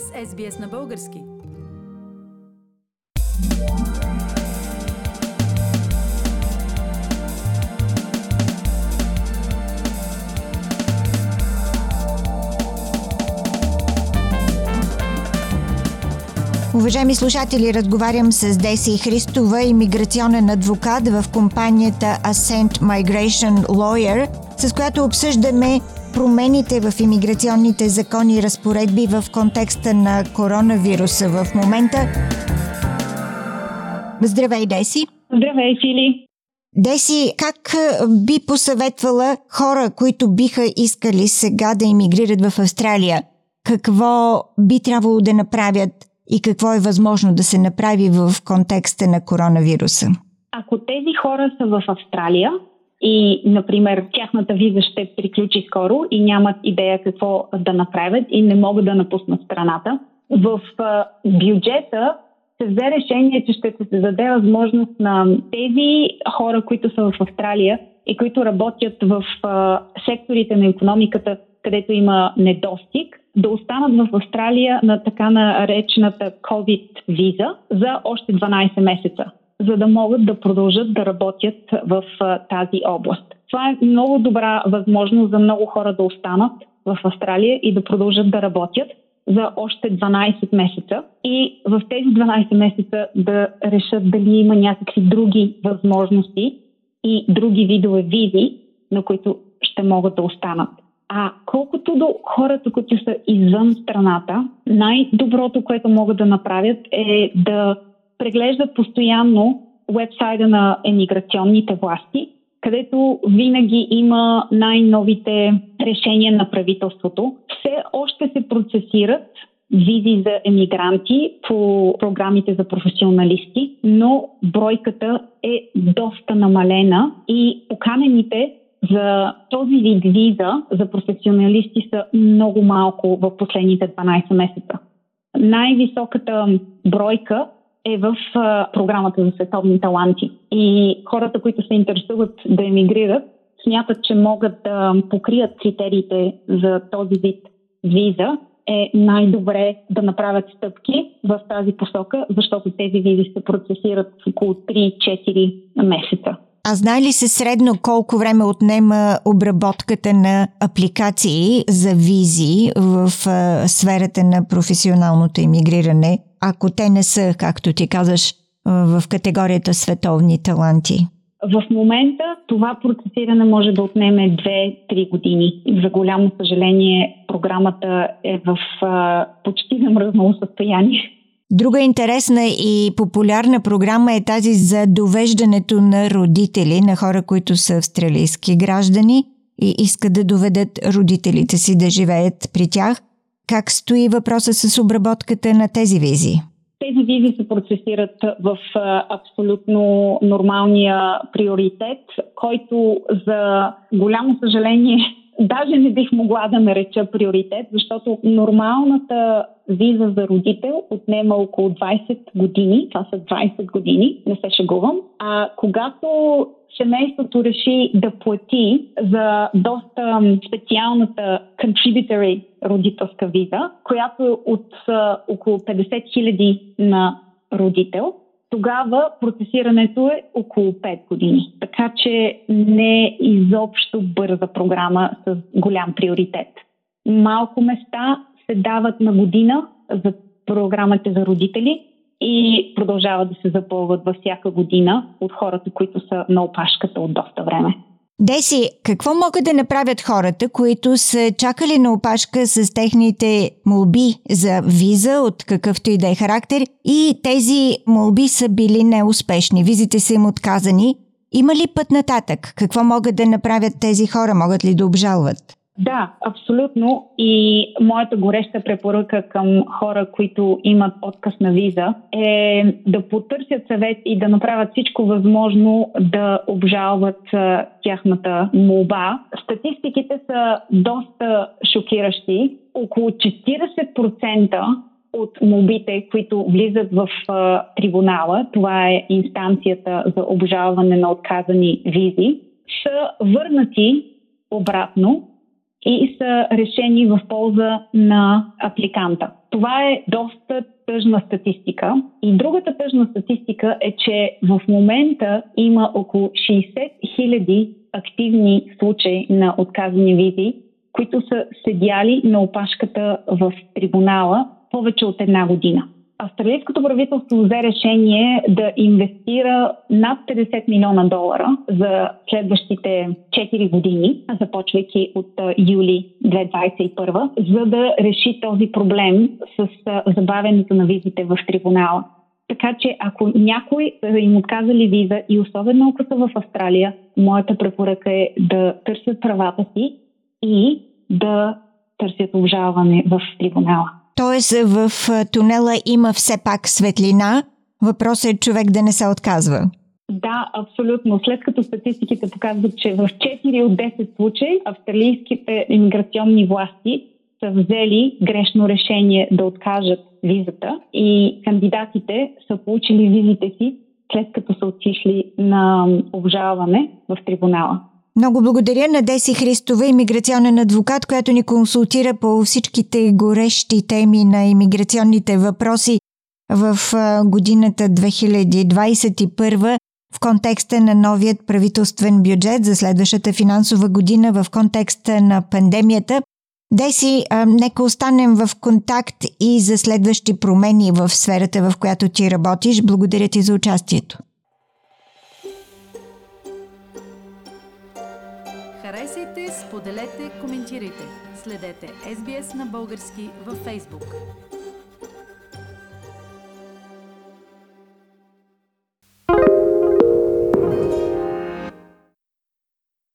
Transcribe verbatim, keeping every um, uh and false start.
сте с Ес Би Ес на български. Уважаеми слушатели, разговарям с Деси Христова, имиграционен адвокат в компанията Ascent Migration Lawyer, с която обсъждаме промените в имиграционните закони и разпоредби в контекста на коронавируса в момента. Здравей, Деси! Здравей, Фили! Деси, как би посъветвала хора, които биха искали сега да имигрират в Австралия? Какво би трябвало да направят и какво е възможно да се направи в контекста на коронавируса? Ако тези хора са в Австралия и, например, тяхната виза ще приключи скоро и нямат идея какво да направят и не могат да напуснат страната, в бюджета се взе решение, че ще се даде възможност на тези хора, които са в Австралия и които работят в секторите на икономиката, където има недостиг, да останат в Австралия на така наречената COVID виза за още дванайсет месеца, за да могат да продължат да работят в тази област. Това е много добра възможност за много хора да останат в Австралия и да продължат да работят за още дванайсет месеца и в тези дванайсет месеца да решат дали има някакви други възможности и други видове визи, на които ще могат да останат. А колкото до хората, които са извън страната, най-доброто, което могат да направят, е да преглеждат постоянно уебсайта на емиграционните власти, където винаги има най-новите решения на правителството. Все още се процесират визи за емигранти по програмите за професионалисти, но бройката е доста намалена и поканените за този вид виза за професионалисти са много малко в последните дванайсет месеца. Най-високата бройка е в програмата за световни таланти. И хората, които се интересуват да емигрират, смятат, че могат да покрият критериите за този вид виза. Е най-добре да направят стъпки в тази посока, защото тези визи се процесират около три-четири месеца. А знае ли се средно колко време отнема обработката на апликации за визи в сферата на професионалното имигриране, ако те не са, както ти казаш, в категорията световни таланти? В момента това процесиране може да отнеме две-три години. За голямо съжаление, програмата е в почти замръзнало състояние. Друга интересна и популярна програма е тази за довеждането на родители, на хора, които са австралийски граждани и искат да доведат родителите си да живеят при тях. Как стои въпроса с обработката на тези визи? Тези визи се процесират в абсолютно нормалния приоритет, който за голямо съжаление даже не бих могла да нареча приоритет, защото нормалната виза за родител отнема около двайсет години. Това са двайсет години, не се шегувам. А когато семейството реши да плати за доста специалната contributory родителска виза, която е от около петдесет хиляди на родител, тогава процесирането е около пет години. Така че не е изобщо бърза програма с голям приоритет. Малко места се дават на година за програмите за родители и продължават да се запълват във всяка година от хората, които са на опашката от доста време. Деси, какво могат да направят хората, които са чакали на опашка с техните молби за виза от какъвто и да е характер и тези молби са били неуспешни, визите са им отказани? Има ли път нататък? Какво могат да направят тези хора? Могат ли да обжалват? Да, абсолютно. И моята гореща препоръка към хора, които имат отказ на виза, е да потърсят съвет и да направят всичко възможно да обжалват тяхната молба. Статистиките са доста шокиращи. Около четирийсет процента от молбите, които влизат в трибунала, това е инстанцията за обжалване на отказани визи, са върнати обратно и са решени в полза на апликанта. Това е доста тъжна статистика. И другата тъжна статистика е, че в момента има около шейсет хиляди активни случаи на отказани визи, които са седяли на опашката в трибунала повече от една година. Австралийското правителство взе решение да инвестира над петдесет милиона долара за следващите четири години, започвайки от юли две хиляди двадесет и първа, за да реши този проблем с забавянето на визите в трибунала. Така че ако някой им отказали виза и особено ако са в Австралия, моята препоръка е да търсят правата си и да търсят обжалване в трибунала. Тоест в тунела има все пак светлина. Въпросът е човек да не се отказва. Да, абсолютно. След като статистиките показват, че в четири от десет случаи австралийските имиграционни власти са взели грешно решение да откажат визата и кандидатите са получили визите си, след като са отишли на обжалване в трибунала. Много благодаря на Деси Христова, имиграционен адвокат, която ни консултира по всичките горещи теми на имиграционните въпроси в годината две хиляди двадесет и първа в контекста на новият правителствен бюджет за следващата финансова година в контекста на пандемията. Деси, нека останем в контакт и за следващи промени в сферата, в която ти работиш. Благодаря ти за участието. Харесайте, споделете, коментирайте. Следете Ес Би Ес на български във Фейсбук.